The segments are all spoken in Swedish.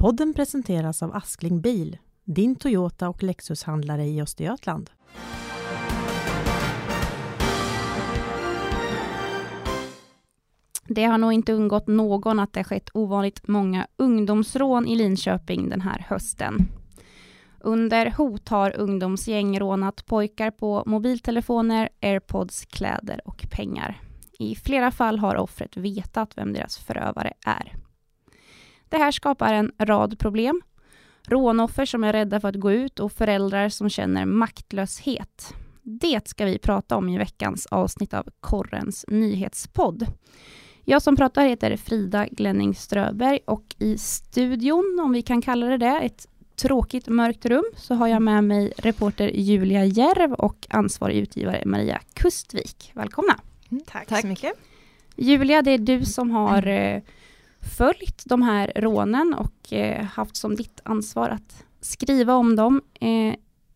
Podden presenteras av Askling Bil, din Toyota- och Lexus-handlare i Östergötland. Det har nog inte undgått någon att det har skett ovanligt många ungdomsrån i Linköping den här hösten. Under hot har ungdomsgäng rånat pojkar på mobiltelefoner, AirPods, kläder och pengar. I flera fall har offret vetat vem deras förövare är. Det här skapar en rad problem. Rånoffer som är rädda för att gå ut och föräldrar som känner maktlöshet. Det ska vi prata om i veckans avsnitt av Korrens nyhetspodd. Jag som pratar heter Frida Glänning Ströberg och i studion, om vi kan kalla det ett tråkigt mörkt rum, så har jag med mig reporter Julia Järv och ansvarig utgivare Maria Kustvik. Välkomna! Tack så mycket! Julia, det är du som har följt de här rånen och haft som ditt ansvar att skriva om dem.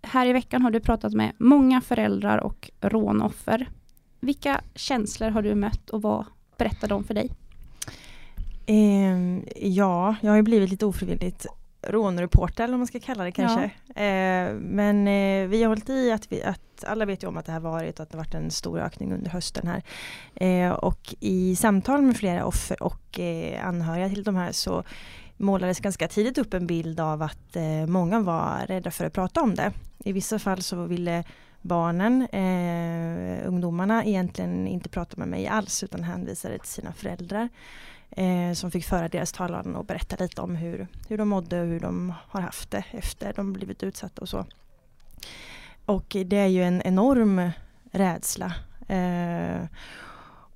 Här i veckan har du pratat med många föräldrar och rånoffer. Vilka känslor har du mött och vad berättar de för dig? Jag har ju blivit lite ofrivilligt rånreporter, eller om man ska kalla det kanske. Ja. Men vi har hållit i att alla vet ju om att det här varit och att det har varit en stor ökning under hösten här. Och i samtal med flera offer och anhöriga till de här så målades ganska tidigt upp en bild av att många var rädda för att prata om det. I vissa fall så ville barnen, ungdomarna, egentligen inte prata med mig alls utan hänvisade till sina föräldrar som fick föra deras talan och berätta lite om hur de mådde och hur de har haft det efter de blivit utsatta och så. Och det är ju en enorm rädsla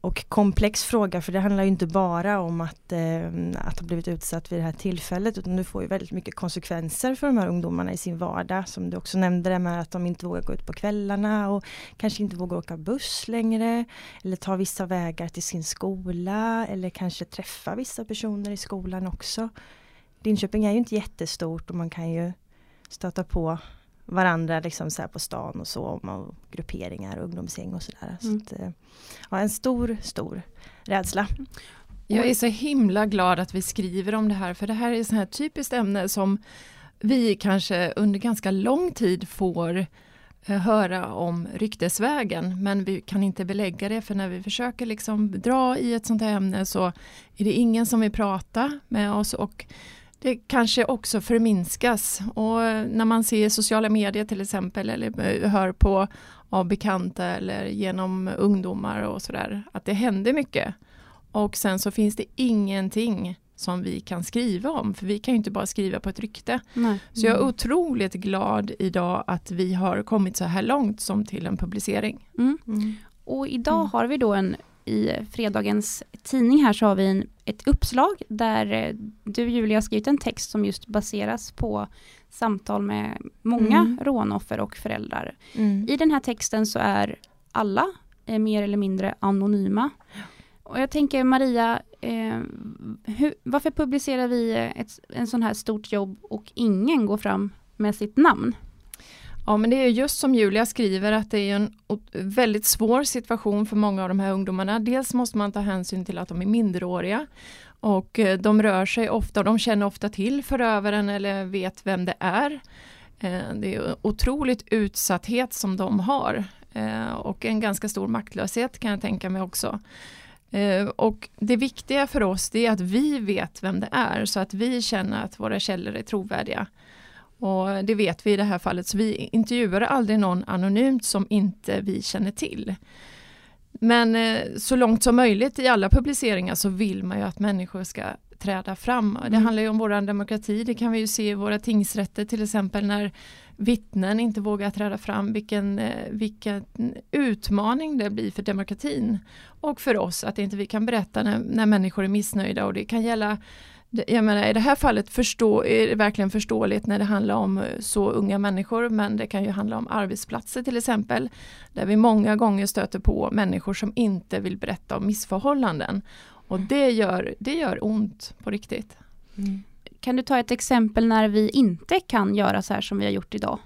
och komplex fråga, för det handlar ju inte bara om att ha blivit utsatt vid det här tillfället, utan du får ju väldigt mycket konsekvenser för de här ungdomarna i sin vardag. Som du också nämnde, det med att de inte vågar gå ut på kvällarna och kanske inte vågar åka buss längre eller ta vissa vägar till sin skola eller kanske träffa vissa personer i skolan också. Linköping är ju inte jättestort och man kan ju stöta på varandra liksom så här på stan och så, om grupperingar och ungdomsgäng och sådär. Så att, ja, en stor rädsla. Jag är så himla glad att vi skriver om det här, för det här är ett sånt här typiskt ämne som vi kanske under ganska lång tid får höra om ryktesvägen, men vi kan inte belägga det, för när vi försöker liksom dra i ett sånt här ämne så är det ingen som vill prata med oss, och det kanske också förminskas. Och när man ser sociala medier till exempel, eller hör på av bekanta eller genom ungdomar och sådär, att det händer mycket. Och sen så finns det ingenting som vi kan skriva om, för vi kan ju inte bara skriva på ett rykte. Nej. Så jag är otroligt glad idag att vi har kommit så här långt som till en publicering. Mm. Mm. Och idag har vi då i fredagens tidning här så har vi ett uppslag där du, Julia, har skrivit en text som just baseras på samtal med många rånoffer och föräldrar. Mm. I den här texten så är alla mer eller mindre anonyma. Och jag tänker, Maria, varför publicerar vi en sån här stort jobb och ingen går fram med sitt namn? Ja, men det är just som Julia skriver, att det är en väldigt svår situation för många av de här ungdomarna. Dels måste man ta hänsyn till att de är minderåriga och de rör sig ofta och de känner ofta till förövaren eller vet vem det är. Det är otroligt utsatthet som de har och en ganska stor maktlöshet kan jag tänka mig också. Och det viktiga för oss är att vi vet vem det är så att vi känner att våra källor är trovärdiga. Och det vet vi i det här fallet, så vi intervjuar aldrig någon anonymt som inte vi känner till. Men så långt som möjligt i alla publiceringar så vill man ju att människor ska träda fram. Det handlar ju om vår demokrati, det kan vi ju se i våra tingsrätter till exempel, när vittnen inte vågar träda fram, vilken utmaning det blir för demokratin och för oss att inte vi kan berätta när människor är missnöjda. Och det kan gälla, jag menar, i det här fallet är det verkligen förståeligt när det handlar om så unga människor, men det kan ju handla om arbetsplatser till exempel, där vi många gånger stöter på människor som inte vill berätta om missförhållanden, och det gör ont på riktigt. Mm. Kan du ta ett exempel när vi inte kan göra så här som vi har gjort idag?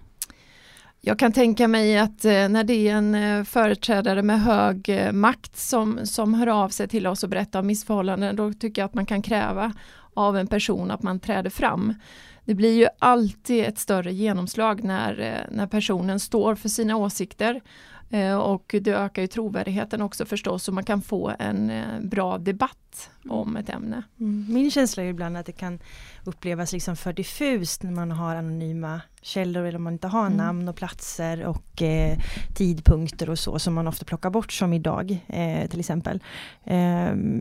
Jag kan tänka mig att när det är en företrädare med hög makt som hör av sig till oss och berättar om missförhållanden, då tycker jag att man kan kräva av en person att man träder fram. Det blir ju alltid ett större genomslag när personen står för sina åsikter. Och det ökar ju trovärdigheten också förstås, så man kan få en bra debatt om ett ämne. Mm. Min känsla är ibland att det kan upplevas liksom för diffust när man har anonyma källor eller man inte har namn och platser och tidpunkter och så som man ofta plockar bort som idag till exempel.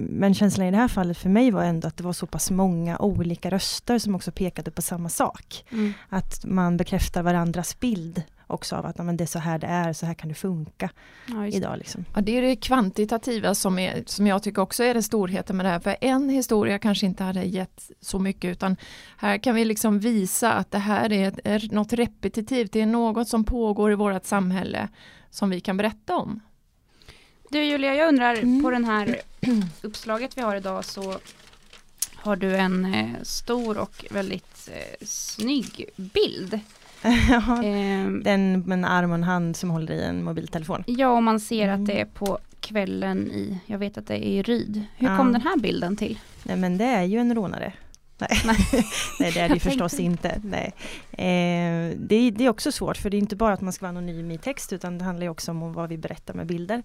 Men känslan i det här fallet för mig var ändå att det var så pass många olika röster som också pekade på samma sak. Mm. Att man bekräftar varandras bild också av att men det är så här det är, så här kan det funka idag. Liksom. Ja, det är det kvantitativa som jag tycker också är det storheten med det här. För en historia kanske inte hade gett så mycket, utan här kan vi liksom visa att det här är något repetitivt. Det är något som pågår i vårt samhälle som vi kan berätta om. Du Julia, jag undrar på den här uppslaget vi har idag, så har du en stor och väldigt snygg bild. Ja, den med en arm och en hand som håller i en mobiltelefon. Ja, och man ser att det är på kvällen i, jag vet att det är i Ryd. Hur kom den här bilden till? Nej, men det är ju en rånare. Nej. Nej, det är det förstås inte. Nej. Det är också svårt, för det är inte bara att man ska vara anonym i text, utan det handlar ju också om vad vi berättar med bilder.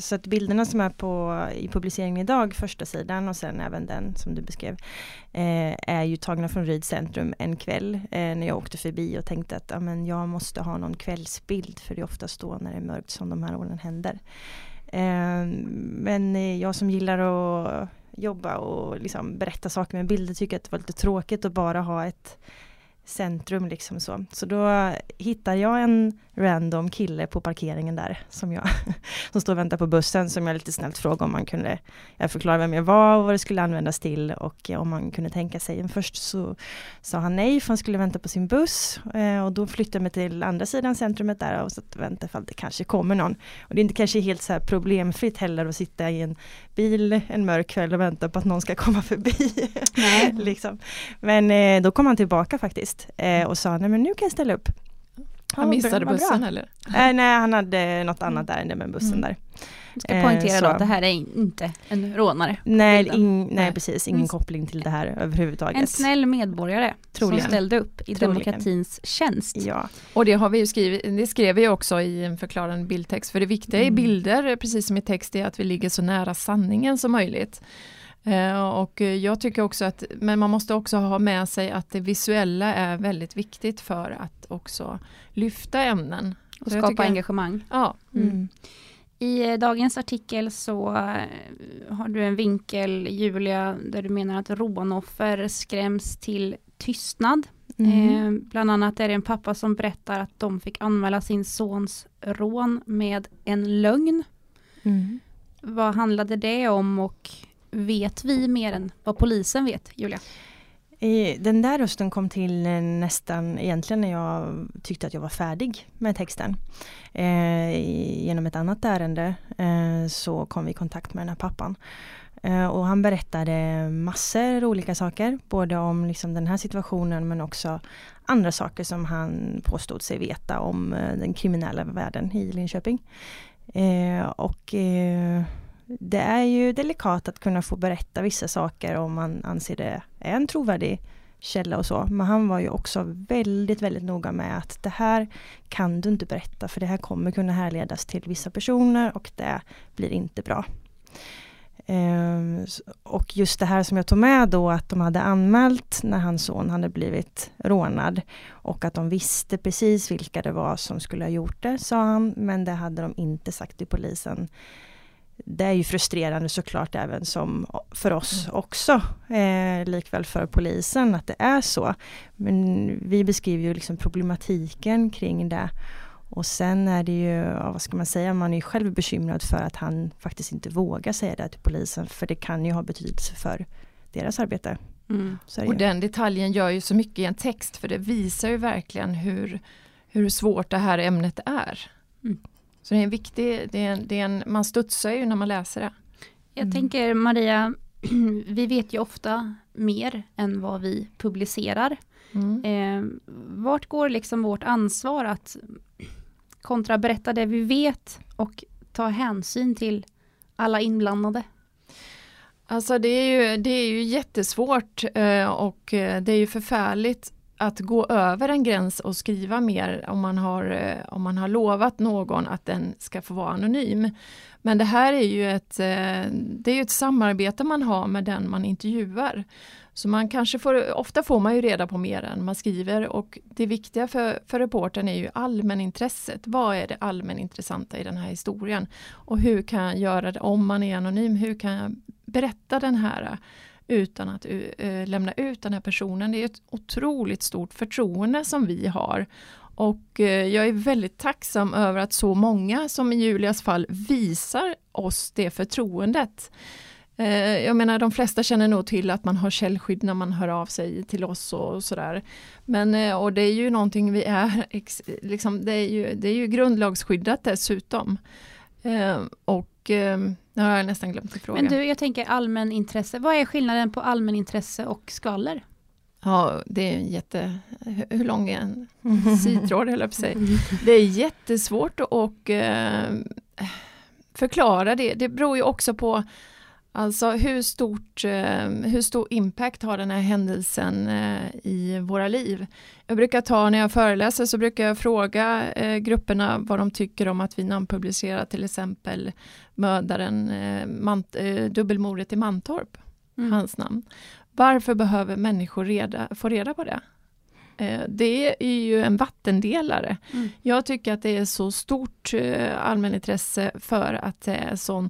Så att bilderna som är i publiceringen idag, första sidan och sen även den som du beskrev, är ju tagna från Ryd centrum en kväll när jag åkte förbi och tänkte att amen, jag måste ha någon kvällsbild, för det är oftast då när det är mörkt som de här åren händer. Men jag som gillar att jobba och liksom berätta saker med bilder tycker att det var lite tråkigt att bara ha ett centrum liksom så. Så då hittar jag en random kille på parkeringen där som står och väntar på bussen, som jag lite snällt frågade om man kunde förklara vem jag var och vad det skulle användas till och om man kunde tänka sig. Men först så sa han nej, för han skulle vänta på sin buss, och då flyttade jag mig till andra sidan centrumet där och så väntade ifall det kanske kommer någon. Och det är inte kanske helt så här problemfritt heller att sitta i en bil en mörk kväll och vänta på att någon ska komma förbi. Nej. Liksom. Men då kom han tillbaka faktiskt och sa nej, men nu kan jag ställa upp. Han missade bussen eller? Nej, han hade något annat där än med bussen där. Jag ska poängtera då att det här är inte en rånare. Nej, precis. Ingen koppling till det här överhuvudtaget. En snäll medborgare som ställde upp i demokratins tjänst. Ja. Och det har vi ju skrev vi också i en förklarande bildtext. För det viktiga i bilder, precis som i text, är att vi ligger så nära sanningen som möjligt. Och jag tycker också att, men man måste också ha med sig att det visuella är väldigt viktigt för att också lyfta ämnen. Och skapa engagemang. Ja. Mm. I dagens artikel så har du en vinkel, Julia, där du menar att rånoffer skräms till tystnad. Mm. Bland annat är det en pappa som berättar att de fick anmäla sin sons rån med en lögn. Mm. Vad handlade det om, och vet vi mer än vad polisen vet, Julia? Den där rösten kom till nästan egentligen när jag tyckte att jag var färdig med texten. Genom ett annat ärende så kom vi i kontakt med den här pappan. Och han berättade massor olika saker, både om liksom den här situationen men också andra saker som han påstod sig veta om den kriminella världen i Linköping. Det är ju delikat att kunna få berätta vissa saker om man anser det är en trovärdig källa och så. Men han var ju också väldigt, väldigt noga med att det här kan du inte berätta, för det här kommer kunna härledas till vissa personer och det blir inte bra. Och just det här som jag tog med då, att de hade anmält när hans son hade blivit rånad och att de visste precis vilka det var som skulle ha gjort det, sa han, men det hade de inte sagt till polisen. Det är ju frustrerande såklart även som för oss också, likväl för polisen, att det är så. Men vi beskriver ju liksom problematiken kring det. Och sen är det ju, vad ska man säga, man är ju själv bekymrad för att han faktiskt inte vågar säga det till polisen. För det kan ju ha betydelse för deras arbete. Mm. Och den detaljen gör ju så mycket i en text, för det visar ju verkligen hur svårt det här ämnet är. Mm. Så det är en viktig, man studsar ju när man läser det. Jag tänker, Maria, vi vet ju ofta mer än vad vi publicerar. Mm. Vart går liksom vårt ansvar att kontraberätta det vi vet och ta hänsyn till alla inblandade? Alltså det är ju jättesvårt och det är ju förfärligt att gå över en gräns och skriva mer om man har lovat någon att den ska få vara anonym. Men det här är ju ett samarbete man har med den man intervjuar. Så man kanske ofta får man ju reda på mer än man skriver, och det viktiga för reportern är ju allmänintresset. Vad är det allmänintressanta i den här historien? Och hur kan jag göra det om man är anonym? Hur kan jag berätta den här utan att lämna ut den här personen? Det är ett otroligt stort förtroende som vi har. Och jag är väldigt tacksam över att så många som i Julias fall visar oss det förtroendet. Jag menar, de flesta känner nog till att man har källskydd när man hör av sig till oss och sådär. Men, och det är ju någonting vi är, liksom, det är ju grundlagsskyddat dessutom. Och nu har jag nästan glömt att fråga. Men du, jag tänker allmänintresse. Vad är skillnaden på allmänintresse och skalor? Ja, det är en hur lång är en sidtråd, höll jag på sig. Det är jättesvårt att förklara det. Det beror ju också på, alltså hur stor impact har den här händelsen i våra liv. Jag brukar när jag föreläser så brukar jag fråga grupperna vad de tycker om att vi namnpublicerar till exempel mördaren, dubbelmordet i Mantorp, hans namn. Varför behöver människor få reda på det? Det är ju en vattendelare. Mm. Jag tycker att det är så stort allmänintresse för att det är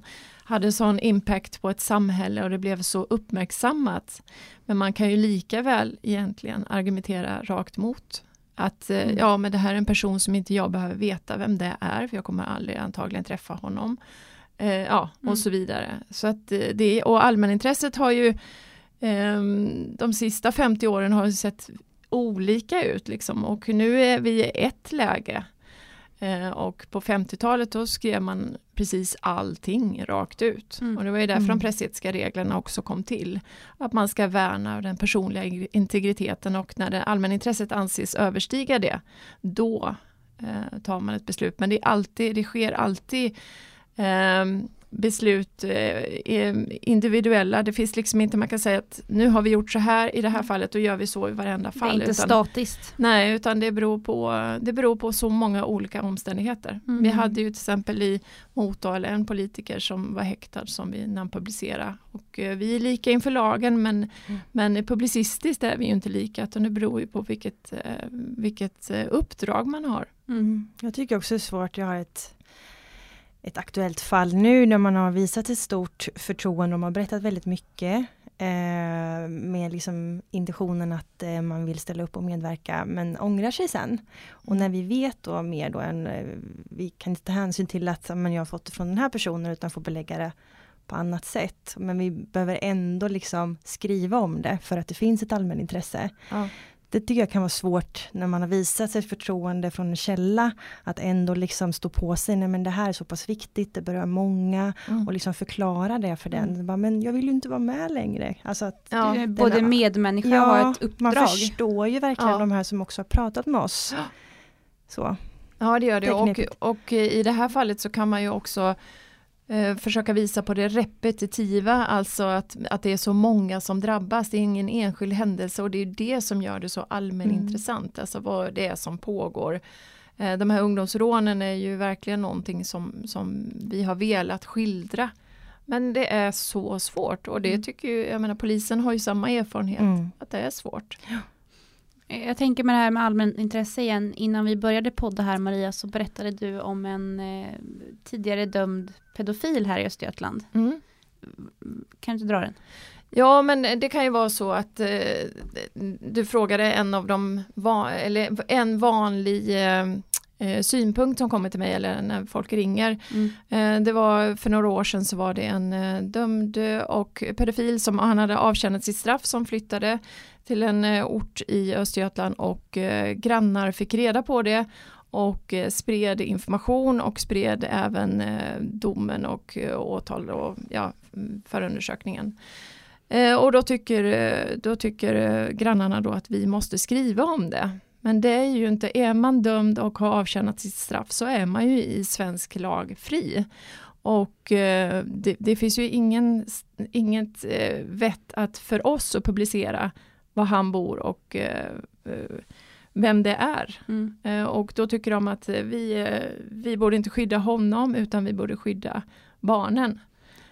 hade sån impact på ett samhälle och det blev så uppmärksammat. Men man kan ju lika väl egentligen argumentera rakt mot. Att ja, men det här är en person som inte jag behöver veta vem det är, för jag kommer aldrig antagligen träffa honom. Och så vidare. Så att och allmänintresset har ju de sista 50 åren har sett olika ut liksom. Och nu är vi i ett läge. Och på 50-talet då skrev man precis allting rakt ut. Och det var ju därför de pressetiska reglerna också kom till. Att man ska värna den personliga integriteten, och när det allmänintresset anses överstiga det, då tar man ett beslut. Men det sker alltid beslut individuella. Det finns liksom inte, man kan säga att nu har vi gjort så här i det här fallet och gör vi så i varenda fall. Det är inte statiskt. Nej, utan det beror på så många olika omständigheter. Vi hade ju till exempel i Mottala en politiker som var häktad som vi namnpublicerade, och vi är lika inför lagen, men publicistiskt är vi ju inte lika, utan det beror ju på vilket uppdrag man har. Jag tycker också det är svårt. Jag har ett aktuellt fall nu när man har visat ett stort förtroende och man har berättat väldigt mycket med liksom intentionen att man vill ställa upp och medverka, men ångrar sig sen. Och när vi vet då mer då än vi kan inte ta hänsyn till att men jag har fått det från den här personen, utan får belägga det på annat sätt. Men vi behöver ändå liksom skriva om det för att det finns ett allmänintresse. Ja. Det tycker jag kan vara svårt när man har visat sig förtroende från en källa, att ändå liksom stå på sig. Nej, men det här är så pass viktigt, det berör många och liksom förklara det för den. Men jag vill ju inte vara med längre. Alltså att både medmänniskor har ett uppdrag. Man förstår ju verkligen de här som också har pratat med oss. Så. Ja, det gör det. Och i det här fallet så kan man ju också försöka visa på det repetitiva, alltså att det är så många som drabbas, det är ingen enskild händelse, och det är det som gör det så allmänintressant, alltså vad det är som pågår. De här ungdomsrånen är ju verkligen någonting som vi har velat skildra, men det är så svårt, och det tycker ju, jag menar, polisen har ju samma erfarenhet att det är svårt. Ja. Jag tänker med det här med allmänintresse igen. Innan vi började podda här, Maria, så berättade du om en tidigare dömd pedofil här i Östergötland. Kan du dra den? Ja, men det kan ju vara så att du frågade en vanlig synpunkt som kommer till mig, eller när folk ringer. Det var för några år sedan, så var det en dömd och pedofil som han hade avtjänat sitt straff, som flyttade till en ort i Östergötland, och grannar fick reda på det och spred information och spred även domen och åtal och förundersökningen. Och då tycker grannarna då att vi måste skriva om det. Men det är ju inte, är man dömd och har avtjänat sitt straff så är man ju i svensk lag fri. Och det finns ju inget vett att för oss att publicera var han bor och vem det är. Mm. Och då tycker de att vi borde inte skydda honom utan vi borde skydda barnen.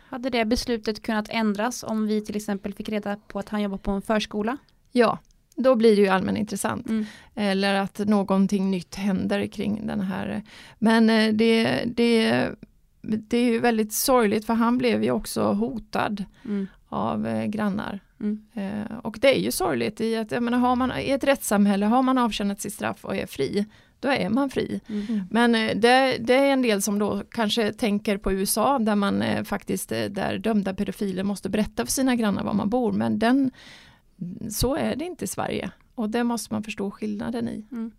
Hade det beslutet kunnat ändras om vi till exempel fick reda på att han jobbar på en förskola? Ja, då blir det ju allmän intressant. Mm. Eller att någonting nytt händer kring den här. Men det är ju väldigt sorgligt för han blev ju också hotad av grannar. Mm. Och det är ju sorgligt i att, jag menar, har man i ett rättssamhälle, har man avtjänat sitt straff och är fri, då är man fri. Mm. Men det är en del som då kanske tänker på USA där man faktiskt, där dömda pedofiler måste berätta för sina grannar var man bor. Men så är det inte i Sverige och det måste man förstå skillnaden i. Mm.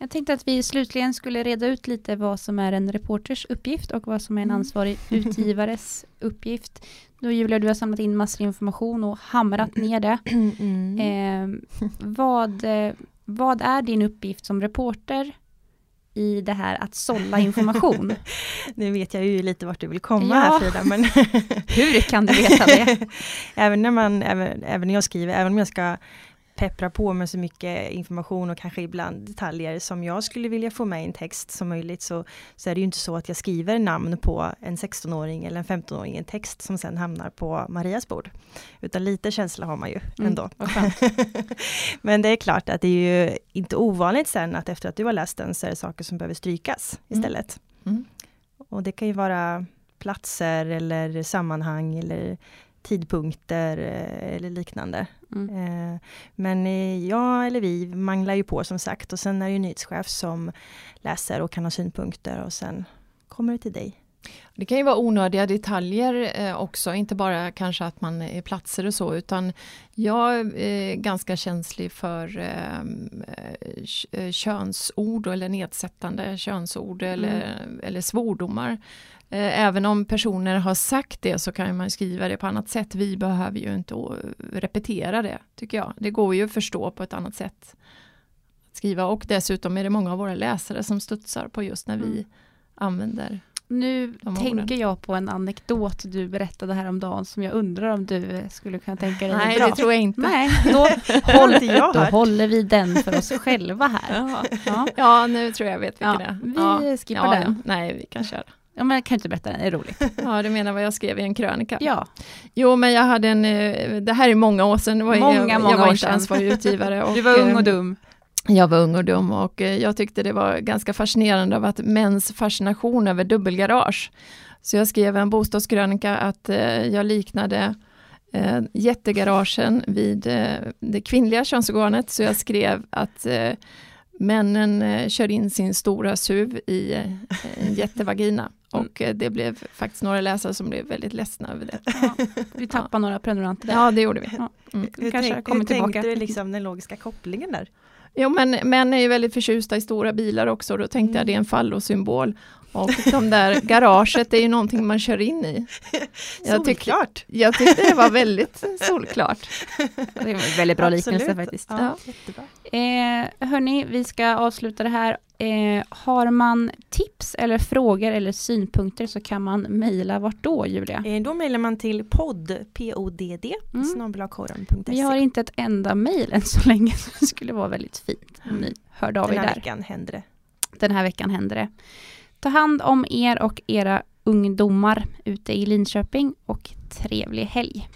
Jag tänkte att vi slutligen skulle reda ut lite vad som är en reporters uppgift och vad som är en ansvarig utgivares uppgift. Då, Julia, du har samlat in massor information och hamrat ner det. Vad är din uppgift som reporter i det här att sålla information? Nu vet jag ju lite vart du vill komma här, Frida. Men hur kan du veta det? Även när jag skriver, även om jag ska peppra på med så mycket information och kanske ibland detaljer som jag skulle vilja få med i en text som möjligt, så är det ju inte så att jag skriver namn på en 16-åring eller en 15-åring i en text som sen hamnar på Marias bord. Utan lite känsla har man ju ändå. Men det är klart att det är ju inte ovanligt sen att efter att du har läst den så är det saker som behöver strykas istället. Mm. Och det kan ju vara platser eller sammanhang eller tidpunkter eller liknande. Men jag eller vi manglar ju på, som sagt, och sen är det ju nyhetschef som läser och kan ha synpunkter och sen kommer det till dig. Det kan ju vara onödiga detaljer också, inte bara kanske att man är platser och så, utan jag är ganska känslig för könsord eller nedsättande könsord eller svordomar. Även om personer har sagt det så kan man skriva det på annat sätt. Vi behöver ju inte repetera det, tycker jag. Det går ju att förstå på ett annat sätt att skriva. Och dessutom är det många av våra läsare som studsar på just när vi använder. Nu tänker jag på en anekdot du berättade häromdagen som jag undrar om du skulle kunna tänka dig. Nej, det tror jag inte. Nej, då håller vi den för oss själva här. Ja, nu tror jag vet vilken det är. Vi skippar den. Nej, vi kan köra. Ja, men jag kan inte berätta den, det är roligt. Ja, du menar vad jag skrev i en krönika? Ja. Jo, men jag hade det här är många år sedan. Jag var inte ansvarig utgivare. Du var ung och dum. Jag var ung och dum och jag tyckte det var ganska fascinerande av att mäns fascination över dubbelgarage. Så jag skrev en bostadskrönika att jag liknade jättegaragen vid det kvinnliga könsorganet. Så jag skrev att männen kör in sin stora SUV i en jättevagina. Och det blev faktiskt några läsare som blev väldigt ledsna över det. Ja, vi tappade några prenumeranter där. Ja, det gjorde vi. Ja. Mm. Hur tänkte du liksom den logiska kopplingen där? Jo, men män är ju väldigt förtjusta i stora bilar också. Då tänkte jag det är en fallosymbol. Och de där garaget är ju någonting man kör in i. Solklart. Jag tyckte det var väldigt solklart. Det var en väldigt bra liknelse faktiskt. Ja, jättebra. Hörni, vi ska avsluta det här. Har man tips eller frågor eller synpunkter så kan man mejla vart då, Julia? Då mejlar man till podd.podd@korren.se. Vi har inte ett enda mejl än så länge, så det skulle vara väldigt fint om ni hörde av er där. Den här veckan händer det. Ta hand om er och era ungdomar ute i Linköping och trevlig helg.